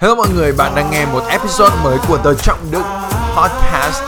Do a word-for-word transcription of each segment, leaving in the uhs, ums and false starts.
Hello mọi người, bạn đang nghe một episode mới của The Trọng Đức Podcast.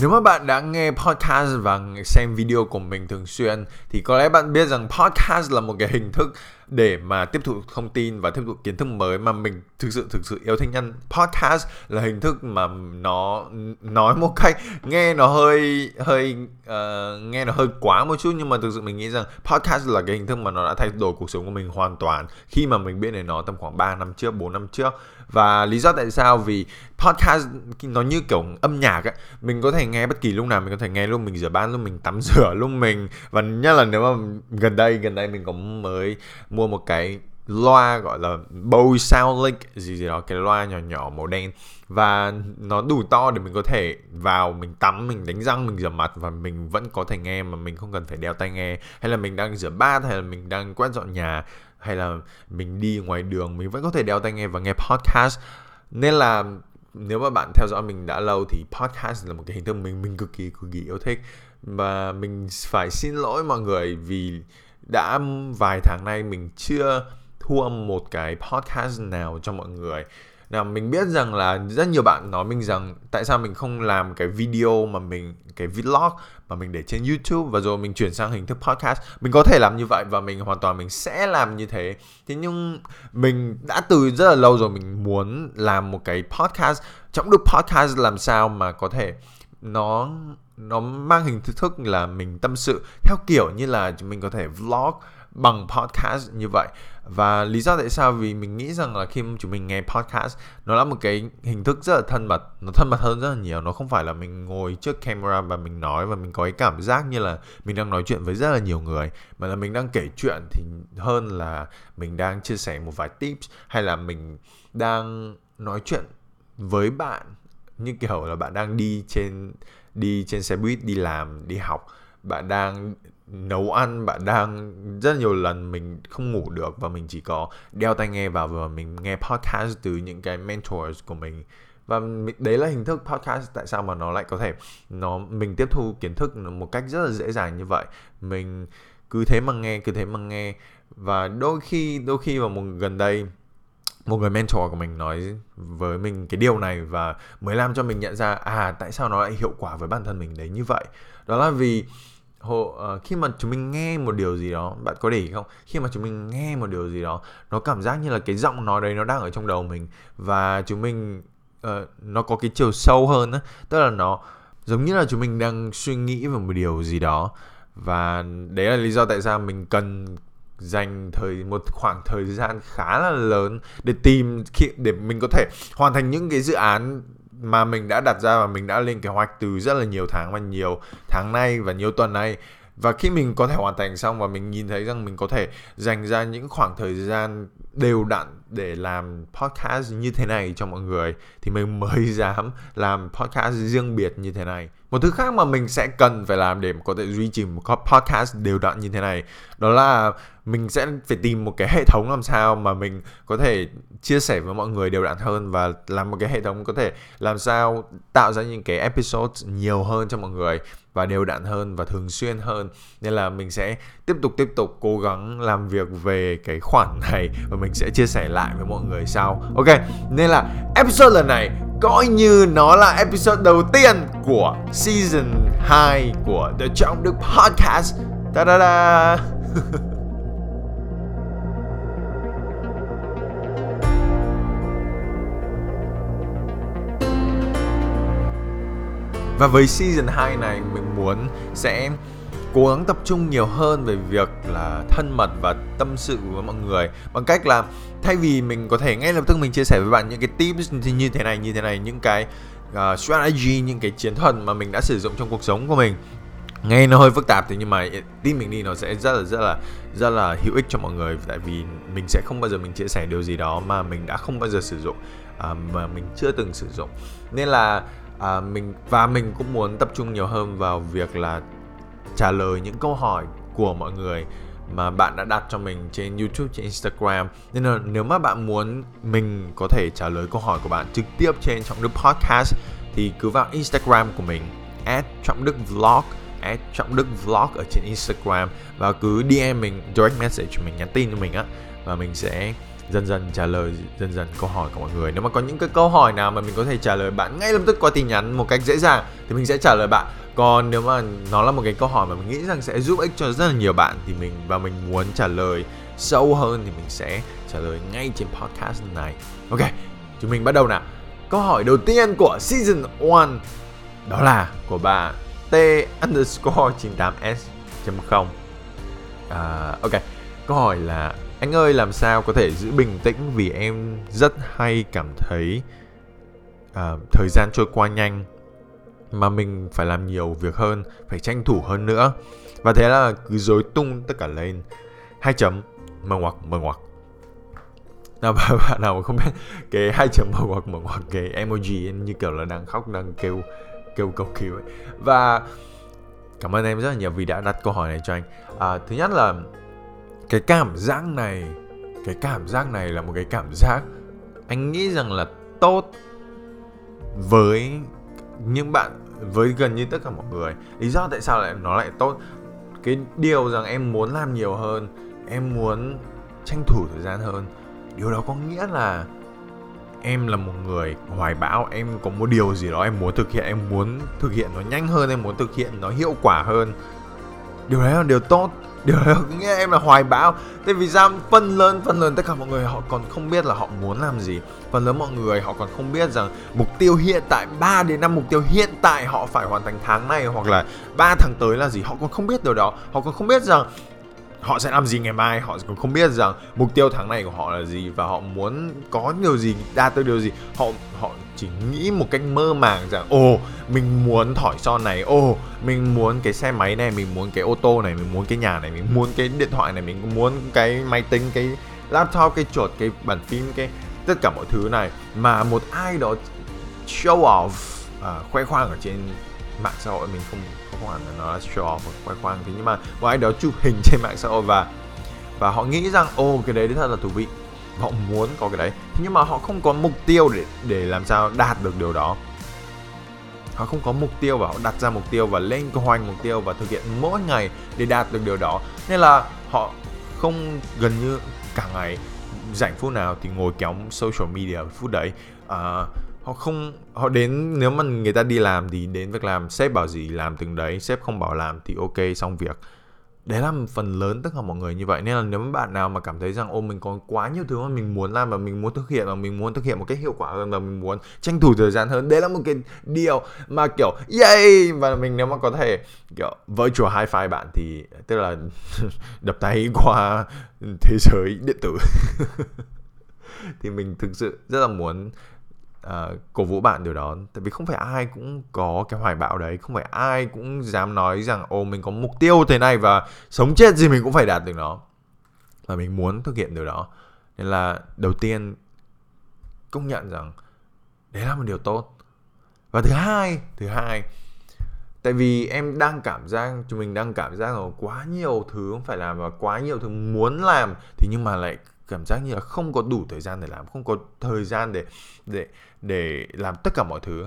Nếu mà bạn đã nghe podcast và xem video của mình thường xuyên thì có lẽ bạn biết rằng podcast là một cái hình thức để mà tiếp thụ thông tin và tiếp thụ kiến thức mới mà mình thực sự thực sự yêu thích nhân. Podcast là hình thức mà nó nói một cách nghe nó hơi hơi uh, nghe nó hơi quá một chút, nhưng mà thực sự mình nghĩ rằng podcast là cái hình thức mà nó đã thay đổi cuộc sống của mình hoàn toàn khi mà mình biết đến nó tầm khoảng ba năm trước, bốn năm trước. Và lý do tại sao, vì podcast nó như kiểu âm nhạc ấy, mình có thể nghe bất kỳ lúc nào, mình có thể nghe lúc mình rửa bát, lúc mình tắm rửa, lúc mình, và nhất là nếu mà gần đây gần đây mình có mới mua một cái loa gọi là Bose SoundLink gì gì đó, cái loa nhỏ nhỏ màu đen, và nó đủ to để mình có thể vào mình tắm, mình đánh răng, mình rửa mặt và mình vẫn có thể nghe mà mình không cần phải đeo tai nghe, hay là mình đang rửa bát, hay là mình đang quét dọn nhà, hay là mình đi ngoài đường, mình vẫn có thể đeo tai nghe và nghe podcast. Nên là nếu mà bạn theo dõi mình đã lâu thì podcast là một cái hình thức mình mình cực kỳ cực kỳ yêu thích. Và mình phải xin lỗi mọi người vì đã vài tháng nay mình chưa thu âm một cái podcast nào cho mọi người. Nào, mình biết rằng là rất nhiều bạn nói mình rằng tại sao mình không làm cái video mà mình, cái vlog mà mình để trên YouTube và rồi mình chuyển sang hình thức podcast. Mình có thể làm như vậy và mình hoàn toàn mình sẽ làm như thế. Thế nhưng mình đã từ rất là lâu rồi mình muốn làm một cái podcast, Trọng Đức Podcast, làm sao mà có thể nó nó mang hình thức là mình tâm sự theo kiểu như là mình có thể vlog bằng podcast như vậy. Và lý do tại sao, vì mình nghĩ rằng là khi chúng mình nghe podcast nó là một cái hình thức rất là thân mật, nó thân mật hơn rất là nhiều. Nó không phải là mình ngồi trước camera và mình nói và mình có cái cảm giác như là mình đang nói chuyện với rất là nhiều người, mà là mình đang kể chuyện thì hơn là mình đang chia sẻ một vài tips, hay là mình đang nói chuyện với bạn như kiểu là bạn đang đi trên đi trên xe buýt, đi làm, đi học, bạn đang nấu ăn, bạn đang, rất nhiều lần mình không ngủ được và mình chỉ có đeo tai nghe vào và mình nghe podcast từ những cái mentors của mình. Và đấy là hình thức podcast tại sao mà nó lại có thể nó mình tiếp thu kiến thức một cách rất là dễ dàng như vậy. Mình cứ thế mà nghe, cứ thế mà nghe. Và đôi khi đôi khi vào một gần đây một người mentor của mình nói với mình cái điều này và mới làm cho mình nhận ra à tại sao nó lại hiệu quả với bản thân mình đấy như vậy. Đó là vì khi mà chúng mình nghe một điều gì đó, bạn có để ý không? Khi mà chúng mình nghe một điều gì đó, nó cảm giác như là cái giọng nói đấy nó đang ở trong đầu mình và chúng mình uh, nó có cái chiều sâu hơn á, tức là nó giống như là chúng mình đang suy nghĩ về một điều gì đó. Và đấy là lý do tại sao mình cần dành thời một khoảng thời gian khá là lớn để tìm để mình có thể hoàn thành những cái dự án mà mình đã đặt ra và mình đã lên kế hoạch từ rất là nhiều tháng và nhiều tháng nay và nhiều tuần nay. Và khi mình có thể hoàn thành xong và mình nhìn thấy rằng mình có thể dành ra những khoảng thời gian đều đặn để làm podcast như thế này cho mọi người thì mình mới dám làm podcast riêng biệt như thế này. Một thứ khác mà mình sẽ cần phải làm để có thể duy trì một podcast đều đặn như thế này, đó là mình sẽ phải tìm một cái hệ thống làm sao mà mình có thể chia sẻ với mọi người đều đặn hơn và làm một cái hệ thống có thể làm sao tạo ra những cái episode nhiều hơn cho mọi người và đều đặn hơn và thường xuyên hơn. Nên là mình sẽ tiếp tục tiếp tục cố gắng làm việc về cái khoản này và mình sẽ chia sẻ lại với mọi người sau. Ok, nên là episode lần này coi như nó là episode đầu tiên của season hai của The Trọng Đức Podcast. Ta-da-da! Và với season hai này mình muốn sẽ cố gắng tập trung nhiều hơn về việc là thân mật và tâm sự với mọi người, bằng cách là thay vì mình có thể ngay lập tức mình chia sẻ với bạn những cái tips như thế này, như thế này, những cái uh, strategy, những cái chiến thuật mà mình đã sử dụng trong cuộc sống của mình. Nghe nó hơi phức tạp thế nhưng mà tin mình đi nó sẽ rất là rất là rất là hữu ích cho mọi người, tại vì mình sẽ không bao giờ mình chia sẻ điều gì đó mà mình đã không bao giờ sử dụng, uh, mà mình chưa từng sử dụng. Nên là uh, mình và mình cũng muốn tập trung nhiều hơn vào việc là trả lời những câu hỏi của mọi người mà bạn đã đặt cho mình trên YouTube, trên Instagram. Nên là nếu mà bạn muốn mình có thể trả lời câu hỏi của bạn trực tiếp trên Trọng Đức Podcast thì cứ vào Instagram của mình at Trọng Đức Vlog, at Trọng Đức Vlog ở trên Instagram, và cứ đê em mình, direct message mình, nhắn tin cho mình á, và mình sẽ dần dần trả lời dần dần câu hỏi của mọi người. Nếu mà có những cái câu hỏi nào mà mình có thể trả lời bạn ngay lập tức qua tin nhắn một cách dễ dàng thì mình sẽ trả lời bạn. Còn nếu mà nó là một cái câu hỏi mà mình nghĩ rằng sẽ giúp ích cho rất là nhiều bạn thì mình và mình muốn trả lời sâu hơn thì mình sẽ trả lời ngay trên podcast này. Ok, chúng mình bắt đầu nào. Câu hỏi đầu tiên của season một đó là của bà T underscore chín tám S chấm không. à, Ok, câu hỏi là: anh ơi, làm sao có thể giữ bình tĩnh vì em rất hay cảm thấy uh, thời gian trôi qua nhanh mà mình phải làm nhiều việc hơn, phải tranh thủ hơn nữa, và thế là cứ rối tung tất cả lên. Hai chấm mờ ngoặc mờ ngoặc. Nào bạn nào không biết cái hai chấm mờ ngoặc mờ ngoặc, cái emoji em như kiểu là đang khóc, đang kêu kêu cầu cứu ấy. Và cảm ơn em rất là nhiều vì đã đặt câu hỏi này cho anh. À, thứ nhất là cái cảm giác này cái cảm giác này là một cái cảm giác anh nghĩ rằng là tốt với những bạn, với gần như tất cả mọi người. Lý do tại sao lại nó lại tốt, cái điều rằng em muốn làm nhiều hơn, em muốn tranh thủ thời gian hơn, điều đó có nghĩa là em là một người hoài bão, em có một điều gì đó em muốn thực hiện, em muốn thực hiện nó nhanh hơn, em muốn thực hiện nó hiệu quả hơn. Điều đấy là điều tốt, điều đấy có nghĩa em là hoài bão. Thế vì sao phần lớn, phần lớn tất cả mọi người họ còn không biết là họ muốn làm gì. Phần lớn mọi người họ còn không biết rằng mục tiêu hiện tại, ba đến năm mục tiêu hiện tại họ phải hoàn thành tháng này hoặc là ba tháng tới là gì. Họ còn không biết điều đó, họ còn không biết rằng họ sẽ làm gì ngày mai, họ còn không biết rằng mục tiêu tháng này của họ là gì và họ muốn có điều gì, đạt được điều gì. Họ họ chỉ nghĩ một cách mơ màng rằng ồ, mình muốn thỏi son này, ồ, mình muốn cái xe máy này, mình muốn cái ô tô này, mình muốn cái nhà này, mình muốn cái điện thoại này, mình muốn cái máy tính, cái laptop, cái chuột, cái bàn phím, cái tất cả mọi thứ này. Mà một ai đó show off, à, khoe khoang ở trên mạng xã hội, mình không có hẳn là nó là show off, khoe khoang thế, nhưng mà một ai đó chụp hình trên mạng xã hội và và họ nghĩ rằng ô, cái đấy thật là thú vị, họ muốn có cái đấy. Thế nhưng mà họ không có mục tiêu để để làm sao đạt được điều đó. Họ không có mục tiêu và họ đặt ra mục tiêu và lên kế hoạch mục tiêu và thực hiện mỗi ngày để đạt được điều đó. Nên là họ không, gần như cả ngày rảnh phút nào thì ngồi kéo social media phút đấy. À, họ không, họ đến, nếu mà người ta đi làm thì đến việc làm, sếp bảo gì làm từng đấy, sếp không bảo làm thì ok, xong việc. Đấy là phần lớn tất cả mọi người như vậy. Nên là nếu bạn nào mà cảm thấy rằng ô, mình có quá nhiều thứ mà mình muốn làm và mình muốn thực hiện, và mình muốn thực hiện một cách hiệu quả hơn, và mình muốn tranh thủ thời gian hơn, đấy là một cái điều mà kiểu yay. Và mình nếu mà có thể kiểu virtual high five bạn thì tức là đập tay qua thế giới điện tử thì mình thực sự rất là muốn Uh, cổ vũ bạn điều đó. Tại vì không phải ai cũng có cái hoài bão đấy, không phải ai cũng dám nói rằng ô, mình có mục tiêu thế này và sống chết gì mình cũng phải đạt được nó, và mình muốn thực hiện điều đó. Nên là đầu tiên công nhận rằng đấy là một điều tốt. Và thứ hai, Thứ hai tại vì em đang cảm giác, chúng mình đang cảm giác là quá nhiều thứ phải làm và quá nhiều thứ muốn làm, thì nhưng mà lại cảm giác như là không có đủ thời gian để làm, không có thời gian để để để làm tất cả mọi thứ.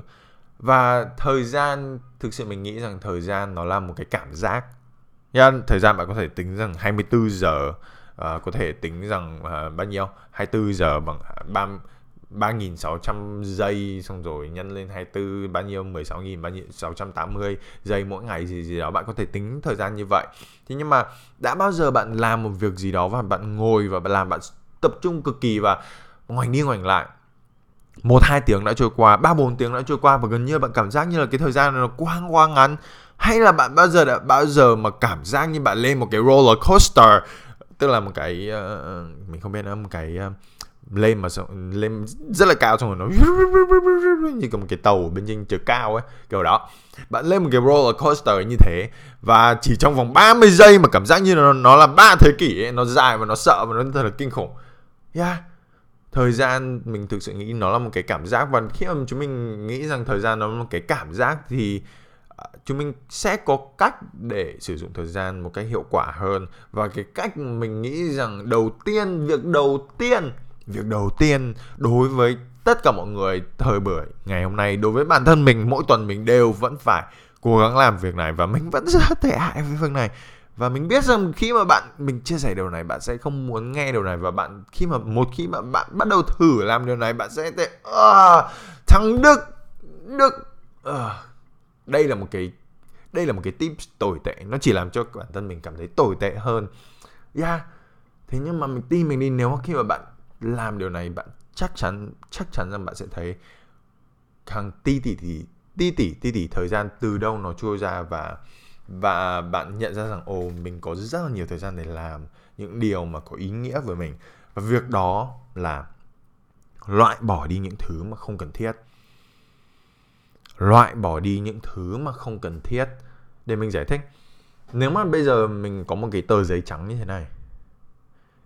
Và thời gian, thực sự mình nghĩ rằng thời gian nó là một cái cảm giác. Nhân thời gian bạn có thể tính rằng hai mươi bốn giờ, uh, có thể tính rằng uh, bao nhiêu? hai mươi bốn giờ bằng ba nghìn sáu trăm giây, xong rồi nhân lên hai mươi bốn bao nhiêu, mười sáu nghìn sáu trăm tám mươi giây mỗi ngày gì gì đó. Bạn có thể tính thời gian như vậy. Thế nhưng mà đã bao giờ bạn làm một việc gì đó và bạn ngồi và bạn làm, bạn tập trung cực kỳ và ngoảnh đi ngoảnh lại, một hai tiếng đã trôi qua, ba bốn tiếng đã trôi qua, và gần như bạn cảm giác như là cái thời gian nó quá quá ngắn. Hay là bạn bao giờ đã bao giờ mà cảm giác như bạn lên một cái roller coaster, tức là một cái uh, mình không biết nữa, một cái uh, lên mà lên rất là cao, xong rồi nó như một cái tàu bên trên trời cao ấy, kiểu đó. Bạn lên một cái roller coaster như thế và chỉ trong vòng ba mươi giây mà cảm giác như nó, nó là ba thế kỷ ấy, nó dài và nó sợ và nó thật là kinh khủng. Yeah. Thời gian mình thực sự nghĩ nó là một cái cảm giác, và khi mà chúng mình nghĩ rằng thời gian nó là một cái cảm giác thì chúng mình sẽ có cách để sử dụng thời gian một cách hiệu quả hơn. Và cái cách mình nghĩ rằng đầu tiên, việc đầu tiên, việc đầu tiên đối với tất cả mọi người thời buổi ngày hôm nay, đối với bản thân mình, mỗi tuần mình đều vẫn phải cố gắng làm việc này. Và mình vẫn rất tệ hại với việc này. Và mình biết rằng khi mà bạn mình chia sẻ điều này, bạn sẽ không muốn nghe điều này. Và bạn khi mà một khi mà bạn bắt đầu thử làm điều này, bạn sẽ tệ. À, thằng Đức Đức à, đây là một cái đây là một cái tip tồi tệ. Nó chỉ làm cho bản thân mình cảm thấy tồi tệ hơn. Yeah. Thế nhưng mà mình tin mình đi, nếu khi mà bạn làm điều này, bạn chắc chắn chắc chắn rằng bạn sẽ thấy hàng tí tỷ tỷ tí tỷ tí tỷ thời gian từ đâu nó trôi ra, và và bạn nhận ra rằng ồ, mình có rất là nhiều thời gian để làm những điều mà có ý nghĩa với mình. Và việc đó là loại bỏ đi những thứ mà không cần thiết. Loại bỏ đi những thứ mà không cần thiết. Để mình giải thích. Nếu mà bây giờ mình có một cái tờ giấy trắng như thế này.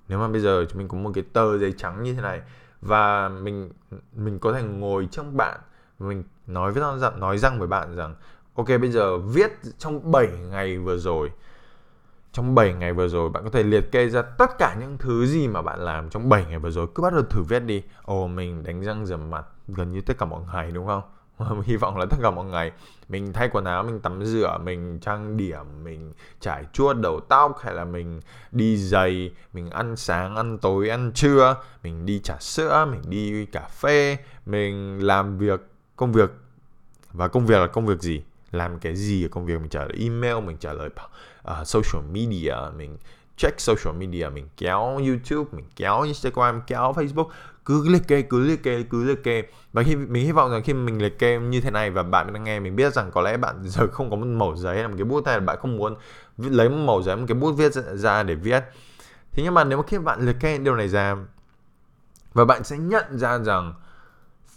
Nếu mà bây giờ chúng mình có một cái tờ giấy trắng như thế này và mình mình có thể ngồi trong bạn, mình nói với nó, nói rằng với bạn rằng ok, bây giờ viết trong bảy ngày vừa rồi. Trong bảy ngày vừa rồi bạn có thể liệt kê ra tất cả những thứ gì mà bạn làm trong bảy ngày vừa rồi. Cứ bắt đầu thử viết đi. Ồ, mình đánh răng rửa mặt gần như tất cả mọi ngày đúng không? Mình hy vọng là tất cả mọi ngày mình thay quần áo, mình tắm rửa, mình trang điểm, mình chải chuốt đầu tóc, hay là mình đi giày, mình ăn sáng, ăn tối, ăn trưa, mình đi trà sữa, mình đi cà phê, mình làm việc, công việc. Và công việc là công việc gì? Làm cái gì ở công việc? Mình trả lời email, mình trả lời uh, social media, mình check social media, mình kéo YouTube, mình kéo Instagram, mình kéo Facebook. Cứ liệt kê, cứ liệt kê, cứ liệt kê. Và khi mình hy vọng rằng khi mình liệt kê như thế này và bạn đang nghe, mình biết rằng có lẽ bạn giờ không có một mẩu giấy hay là một cái bút, hay là bạn không muốn lấy một mẩu giấy, một cái bút viết ra để viết. Thế nhưng mà nếu mà khi bạn liệt kê điều này ra, và bạn sẽ nhận ra rằng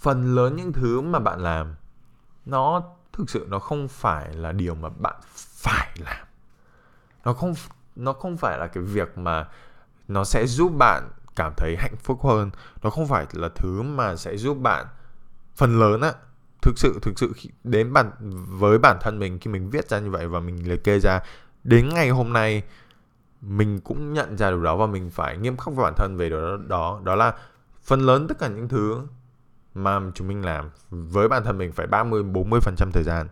phần lớn những thứ mà bạn làm, nó thực sự nó không phải là điều mà bạn phải làm. Nó không, nó không phải là cái việc mà nó sẽ giúp bạn cảm thấy hạnh phúc hơn. Nó không phải là thứ mà sẽ giúp bạn. Phần lớn á, Thực sự thực sự đến bản, với bản thân mình, khi mình viết ra như vậy và mình liệt kê ra, đến ngày hôm nay mình cũng nhận ra điều đó. Và mình phải nghiêm khắc với bản thân về điều đó, đó Đó là phần lớn tất cả những thứ mà chúng mình làm, với bản thân mình phải ba mươi đến bốn mươi phần trăm thời gian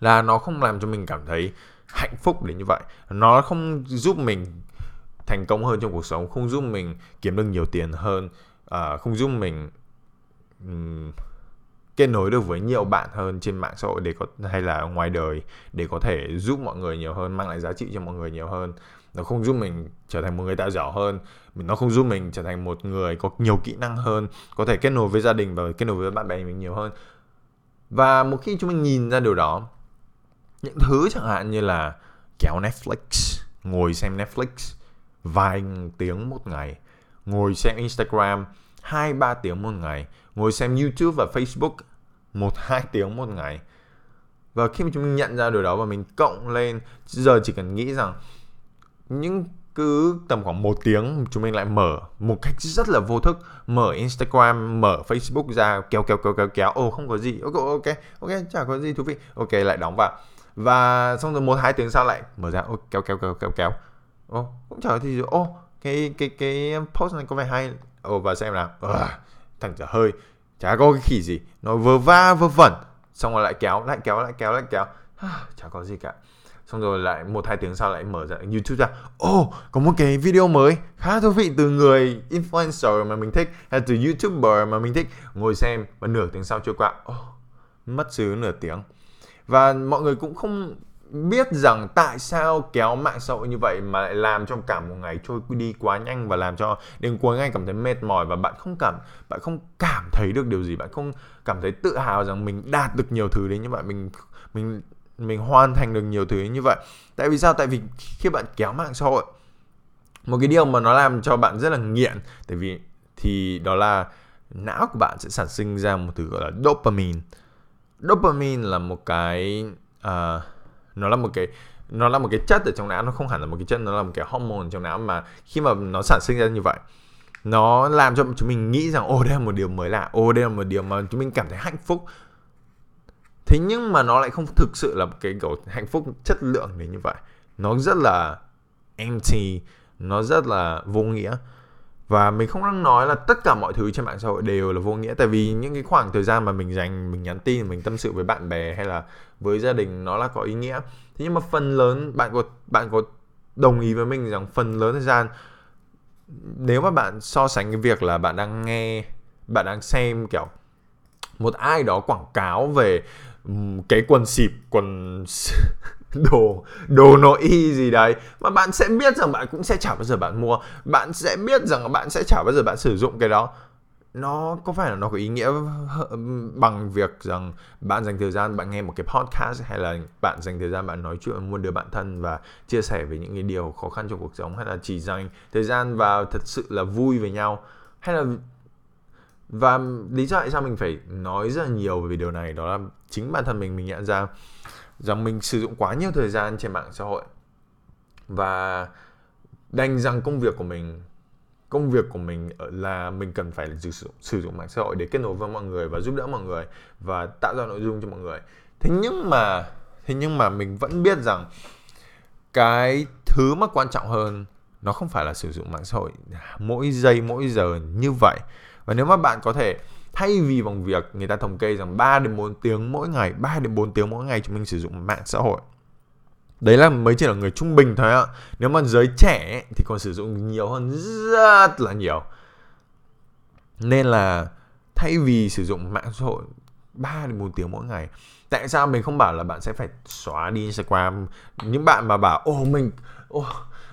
là nó không làm cho mình cảm thấy hạnh phúc đến như vậy. Nó không giúp mình thành công hơn trong cuộc sống, không giúp mình kiếm được nhiều tiền hơn, uh, không giúp mình um, kết nối được với nhiều bạn hơn trên mạng xã hội để có, hay là ngoài đời, để có thể giúp mọi người nhiều hơn, mang lại giá trị cho mọi người nhiều hơn. Nó không giúp mình trở thành một người tài giỏi hơn. Nó không giúp mình trở thành một người có nhiều kỹ năng hơn, có thể kết nối với gia đình và kết nối với bạn bè mình nhiều hơn. Và một khi chúng mình nhìn ra điều đó, những thứ chẳng hạn như là kéo Netflix, ngồi xem Netflix vài tiếng một ngày, ngồi xem Instagram hai ba tiếng một ngày, ngồi xem YouTube và Facebook một hai tiếng một ngày. Và khi mà chúng mình nhận ra điều đó và mình cộng lên, giờ chỉ cần nghĩ rằng những cứ tầm khoảng một tiếng chúng mình lại mở một cách rất là vô thức, mở Instagram, mở Facebook ra, kéo kéo kéo kéo kéo, ồ oh, không có gì, ok ok ok chả có gì thú vị, ok lại đóng vào. Và xong rồi một hai tiếng sau lại mở ra, oh, kéo kéo kéo kéo kéo. Ồ, oh, cũng chả thì ô oh, cái cái cái post này có vẻ hay. Ồ oh, và xem nào. Uh, thằng dở hơi, chả có cái khỉ gì, nó vơ va vơ vẩn. Xong rồi lại kéo, lại kéo, lại kéo, lại kéo. Uh, chả có gì cả. Xong rồi lại một hai tiếng sau lại mở ra YouTube ra. Ồ, oh, có một cái video mới khá thú vị từ người influencer mà mình thích, hay từ YouTuber mà mình thích, ngồi xem và nửa tiếng sau trôi qua. Ồ, oh, mất xứ nửa tiếng. Và mọi người cũng không biết rằng tại sao kéo mạng xã hội như vậy mà lại làm cho cả một ngày trôi đi quá nhanh, và làm cho đến cuối ngày cảm thấy mệt mỏi, và bạn không cảm bạn không cảm thấy được điều gì, bạn không cảm thấy tự hào rằng mình đạt được nhiều thứ đấy như vậy, mình mình mình hoàn thành được nhiều thứ như vậy. Tại vì sao? Tại vì khi bạn kéo mạng xã hội, một cái điều mà nó làm cho bạn rất là nghiện, tại vì thì đó là não của bạn sẽ sản sinh ra một thứ gọi là dopamine. Dopamine là một cái uh, nó là một cái nó là một cái chất ở trong não, nó không hẳn là một cái chất, nó là một cái hormone trong não, mà khi mà nó sản sinh ra như vậy, nó làm cho chúng mình nghĩ rằng ồ, đây là một điều mới lạ, ồ đây là một điều mà chúng mình cảm thấy hạnh phúc. Thế nhưng mà nó lại không thực sự là cái kiểu hạnh phúc chất lượng đến như vậy. Nó rất là empty, nó rất là vô nghĩa. Và mình không đang nói là tất cả mọi thứ trên mạng xã hội đều là vô nghĩa. Tại vì những cái khoảng thời gian mà mình dành, mình nhắn tin, mình tâm sự với bạn bè hay là với gia đình nó là có ý nghĩa. Thế nhưng mà phần lớn, bạn có, bạn có đồng ý với mình rằng phần lớn thời gian, nếu mà bạn so sánh cái việc là bạn đang nghe, bạn đang xem kiểu một ai đó quảng cáo về cái quần xịp, quần đồ đồ nội y gì đấy, mà bạn sẽ biết rằng bạn cũng sẽ chả bao giờ bạn mua, bạn sẽ biết rằng bạn sẽ chả bao giờ bạn sử dụng cái đó. Nó có phải là nó có ý nghĩa bằng việc rằng bạn dành thời gian bạn nghe một cái podcast, hay là bạn dành thời gian bạn nói chuyện với một đứa bạn thân và chia sẻ về những cái điều khó khăn trong cuộc sống, hay là chỉ dành thời gian vào thật sự là vui với nhau, hay là... Và lý do tại sao mình phải nói rất là nhiều về điều này đó là chính bản thân mình mình nhận ra rằng mình sử dụng quá nhiều thời gian trên mạng xã hội, và đành rằng công việc của mình công việc của mình là mình cần phải sử dụng, sử dụng mạng xã hội để kết nối với mọi người và giúp đỡ mọi người và tạo ra nội dung cho mọi người. Thế nhưng mà thế nhưng mà mình vẫn biết rằng cái thứ mà quan trọng hơn nó không phải là sử dụng mạng xã hội mỗi giây mỗi giờ như vậy. Và nếu mà bạn có thể, thay vì bằng việc người ta thống kê rằng ba đến bốn tiếng mỗi ngày, ba đến bốn tiếng mỗi ngày chúng mình sử dụng mạng xã hội. Đấy là mới chỉ là người trung bình thôi ạ. Nếu mà giới trẻ thì còn sử dụng nhiều hơn rất là nhiều. Nên là thay vì sử dụng mạng xã hội ba đến bốn tiếng mỗi ngày, tại sao mình không bảo là bạn sẽ phải xóa đi Instagram? Những bạn mà bảo ô mình ô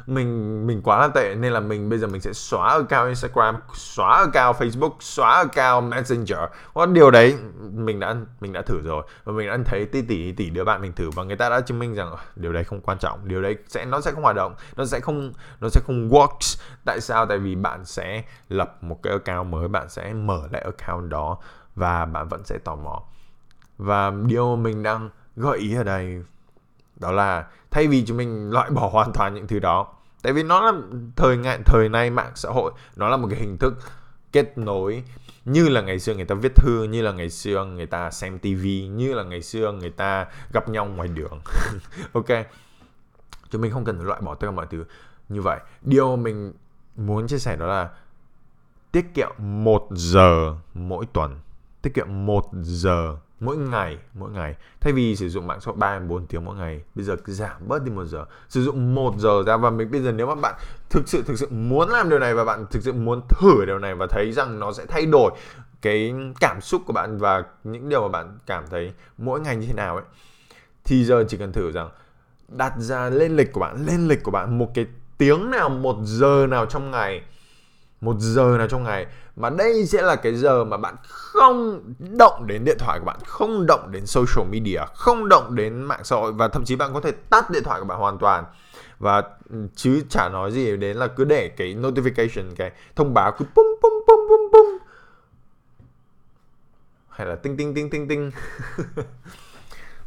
mình mình quá là tệ nên là mình bây giờ mình sẽ xóa account Instagram, xóa account Facebook, xóa account Messenger. Điều đấy mình đã mình đã thử rồi và mình đã thấy tỷ tỷ tỷ đứa bạn mình thử và người ta đã chứng minh rằng điều đấy không quan trọng, điều đấy sẽ nó sẽ không hoạt động, nó sẽ không nó sẽ không works. Tại sao? Tại vì bạn sẽ lập một cái account mới, bạn sẽ mở lại account đó và bạn vẫn sẽ tò mò. Và điều mình đang gợi ý ở đây đó là thay vì chúng mình loại bỏ hoàn toàn những thứ đó, tại vì nó là thời ngạn thời nay mạng xã hội nó là một cái hình thức kết nối, như là ngày xưa người ta viết thư, như là ngày xưa người ta xem tivi, như là ngày xưa người ta gặp nhau ngoài đường. Ok, chúng mình không cần loại bỏ tất cả mọi thứ như vậy. Điều mình muốn chia sẻ đó là tiết kiệm một giờ mỗi tuần, tiết kiệm một giờ mỗi ngày, mỗi ngày. Thay vì sử dụng mạng xã hội ba đến bốn tiếng mỗi ngày, bây giờ cứ giảm bớt đi một giờ, sử dụng một giờ ra. Và mình bây giờ nếu mà bạn thực sự thực sự muốn làm điều này và bạn thực sự muốn thử điều này và thấy rằng nó sẽ thay đổi cái cảm xúc của bạn và những điều mà bạn cảm thấy mỗi ngày như thế nào ấy, thì giờ chỉ cần thử rằng đặt ra lên lịch của bạn, lên lịch của bạn một cái tiếng nào, một giờ nào trong ngày, một giờ nào trong ngày mà đây sẽ là cái giờ mà bạn không động đến điện thoại của bạn, không động đến social media, không động đến mạng xã hội, và thậm chí bạn có thể tắt điện thoại của bạn hoàn toàn. Và chứ chả nói gì đến là cứ để cái notification, cái thông báo cứ pum pum pum pum pum, hay là tinh tinh tinh tinh tinh.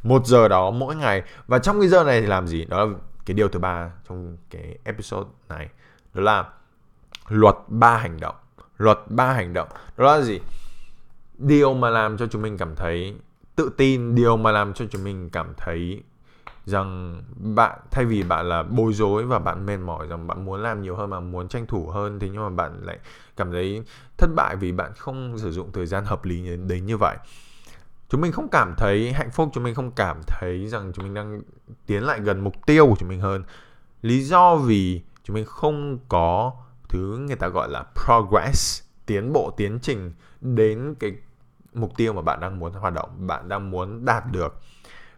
Một giờ đó mỗi ngày. Và trong cái giờ này thì làm gì? Đó là cái điều thứ ba trong cái episode này, đó là luật ba hành động. Luật ba hành động đó là gì? Điều mà làm cho chúng mình cảm thấy tự tin, điều mà làm cho chúng mình cảm thấy rằng bạn, thay vì bạn là bối rối và bạn mệt mỏi rằng bạn muốn làm nhiều hơn mà muốn tranh thủ hơn, thế nhưng mà bạn lại cảm thấy thất bại vì bạn không sử dụng thời gian hợp lý đến như vậy. Chúng mình không cảm thấy hạnh phúc, chúng mình không cảm thấy rằng chúng mình đang tiến lại gần mục tiêu của chúng mình hơn. Lý do vì chúng mình không có thứ người ta gọi là progress, tiến bộ, tiến trình đến cái mục tiêu mà bạn đang muốn hoạt động, bạn đang muốn đạt được.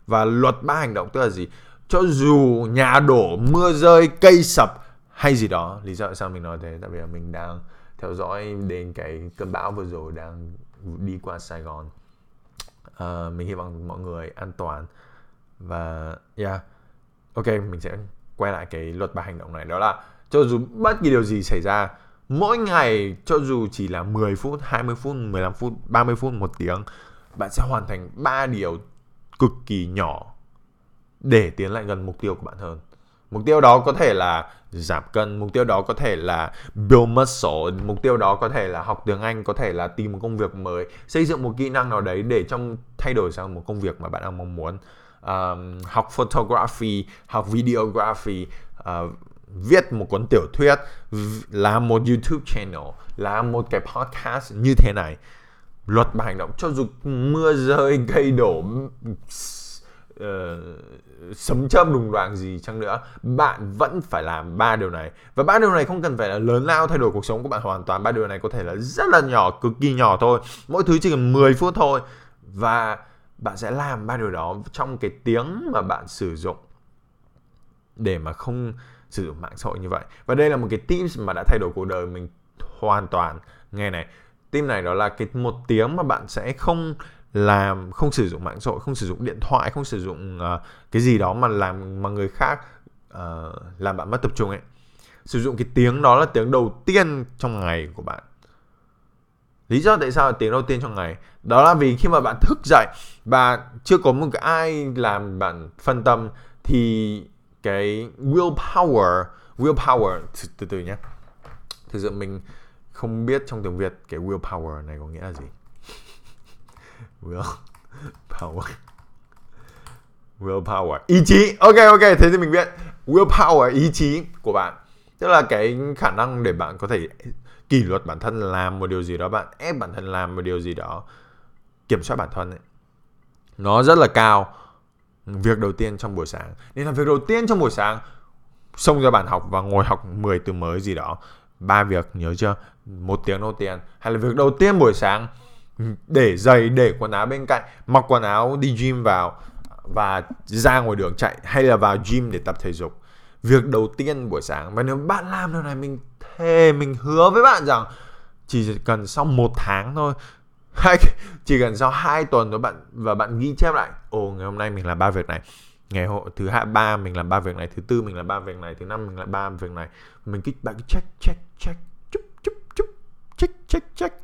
Và luật ba hành động tức là gì? Cho dù nhà đổ, mưa rơi, cây sập hay gì đó. Lý do tại sao mình nói thế? Tại vì mình đang theo dõi đến cái cơn bão vừa rồi đang đi qua Sài Gòn. À, mình hy vọng mọi người an toàn. Và yeah, ok, mình sẽ quay lại cái luật ba hành động này, đó là cho dù bất kỳ điều gì xảy ra, mỗi ngày cho dù chỉ là mười phút, hai mươi phút, mười lăm phút, ba mươi phút, một tiếng, bạn sẽ hoàn thành ba điều cực kỳ nhỏ để tiến lại gần mục tiêu của bạn hơn. Mục tiêu đó có thể là giảm cân, mục tiêu đó có thể là build muscle, mục tiêu đó có thể là học tiếng Anh, có thể là tìm một công việc mới, xây dựng một kỹ năng nào đấy để trong thay đổi sang một công việc mà bạn đang mong muốn. Um, học photography, học videography, uh, viết một cuốn tiểu thuyết, làm một YouTube channel, làm một cái podcast như thế này. Luật và hành động, cho dù mưa rơi, cây đổ, uh, sấm chớp đùng đoàng gì chăng nữa, bạn vẫn phải làm ba điều này. Và ba điều này không cần phải là lớn lao, thay đổi cuộc sống của bạn hoàn toàn. Ba điều này có thể là rất là nhỏ, cực kỳ nhỏ thôi. Mỗi thứ chỉ cần mười phút thôi. Và bạn sẽ làm ba điều đó trong cái tiếng mà bạn sử dụng để mà không sử dụng mạng xã hội như vậy. Và đây là một cái tips mà đã thay đổi cuộc đời mình hoàn toàn. Nghe này, tip này đó là cái một tiếng mà bạn sẽ không làm, không sử dụng mạng xã hội, không sử dụng điện thoại, không sử dụng uh, cái gì đó mà làm mà người khác uh, làm bạn mất tập trung ấy. Sử dụng cái tiếng đó là tiếng đầu tiên trong ngày của bạn. Lý do tại sao là tiếng đầu tiên trong ngày? Đó là vì khi mà bạn thức dậy và chưa có một cái ai làm bạn phân tâm thì cái willpower, willpower, từ từ, từ nhé. Thực sự mình không biết trong tiếng Việt cái willpower này có nghĩa là gì. Willpower, willpower, ý chí. Ok ok, thế thì mình biết. Willpower, ý chí của bạn, tức là cái khả năng để bạn có thể kỷ luật bản thân làm một điều gì đó, bạn ép bản thân làm một điều gì đó, kiểm soát bản thân ấy. Nó rất là cao. Việc đầu tiên trong buổi sáng, nên là việc đầu tiên trong buổi sáng, xông ra bàn học và ngồi học mười từ mới gì đó. Ba việc, nhớ chưa? Một tiếng đầu tiên, hay là việc đầu tiên buổi sáng, để giày, để quần áo bên cạnh, mặc quần áo đi gym vào và ra ngoài đường chạy, hay là vào gym để tập thể dục. Việc đầu tiên buổi sáng. Và nếu bạn làm điều này, mình thề, mình hứa với bạn rằng chỉ cần sau một tháng thôi, chỉ cần sau hai tuần thôi, bạn và bạn ghi chép lại: ồ, ngày hôm nay mình làm ba việc này, ngày hội thứ hai ba mình làm ba việc này, thứ tư mình làm ba việc này, thứ năm mình làm ba việc này. Mình kích bạn check check check chúc chúc chúc check check check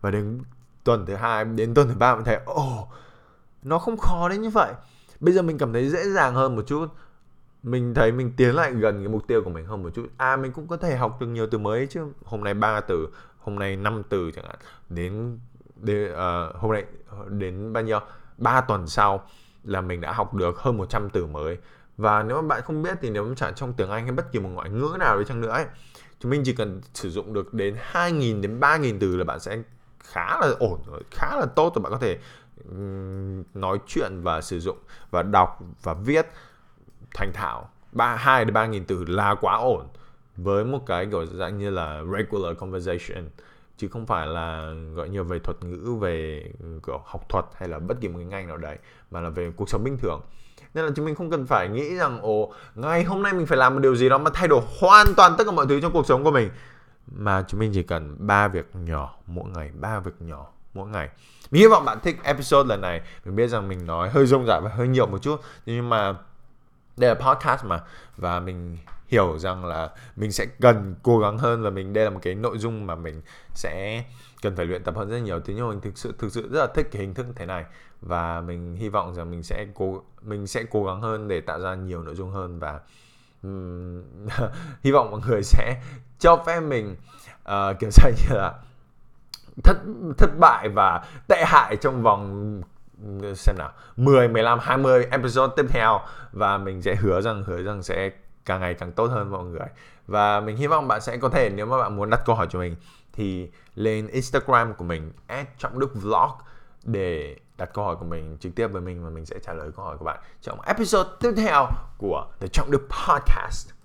và đến tuần thứ hai, đến tuần thứ ba mình thấy ồ, oh, nó không khó đến như vậy. Bây giờ mình cảm thấy dễ dàng hơn một chút. Mình thấy mình tiến lại gần cái mục tiêu của mình hơn một chút. À, mình cũng có thể học được nhiều từ mới chứ. Hôm nay ba từ, hôm nay năm từ chẳng hạn. Đến, đến uh, hôm nay đến bao nhiêu? ba tuần sau là mình đã học được hơn một trăm từ mới. Và nếu mà bạn không biết thì nếu chẳng trong tiếng Anh hay bất kỳ một ngoại ngữ nào đấy chăng nữa ấy, chúng mình chỉ cần sử dụng được đến hai nghìn đến ba nghìn từ là bạn sẽ khá là ổn rồi, khá là tốt rồi. Bạn có thể um, nói chuyện và sử dụng và đọc và viết thành thạo hai đến ba nghìn từ là quá ổn với một cái kiểu dạng như là regular conversation, chứ không phải là gọi nhiều về thuật ngữ, về kiểu học thuật hay là bất kỳ một cái ngành nào đấy, mà là về cuộc sống bình thường. Nên là chúng mình không cần phải nghĩ rằng ồ, ngày hôm nay mình phải làm một điều gì đó mà thay đổi hoàn toàn tất cả mọi thứ trong cuộc sống của mình, mà chúng mình chỉ cần ba việc nhỏ mỗi ngày, ba việc nhỏ mỗi ngày. Mình hy vọng bạn thích episode lần này. Mình biết rằng mình nói hơi rông rải và hơi nhiều một chút, nhưng mà đây là podcast mà, và mình hiểu rằng là mình sẽ cần cố gắng hơn, và mình đây là một cái nội dung mà mình sẽ cần phải luyện tập hơn rất nhiều. Thế nhưng mình thực sự thực sự rất là thích cái hình thức thế này, và mình hy vọng rằng mình sẽ cố mình sẽ cố gắng hơn để tạo ra nhiều nội dung hơn, và um, hy vọng mọi người sẽ cho phép mình uh, kiểu sao như là thất thất bại và tệ hại trong vòng xem nào mười, mười lăm, hai mươi episode tiếp theo, và mình sẽ hứa rằng hứa rằng sẽ càng ngày càng tốt hơn mọi người. Và mình hy vọng bạn sẽ có thể, nếu mà bạn muốn đặt câu hỏi cho mình thì lên Instagram của mình at Trọng Đức Vlog để đặt câu hỏi của mình trực tiếp với mình, và mình sẽ trả lời câu hỏi của bạn trong episode tiếp theo của The Trọng Đức Podcast.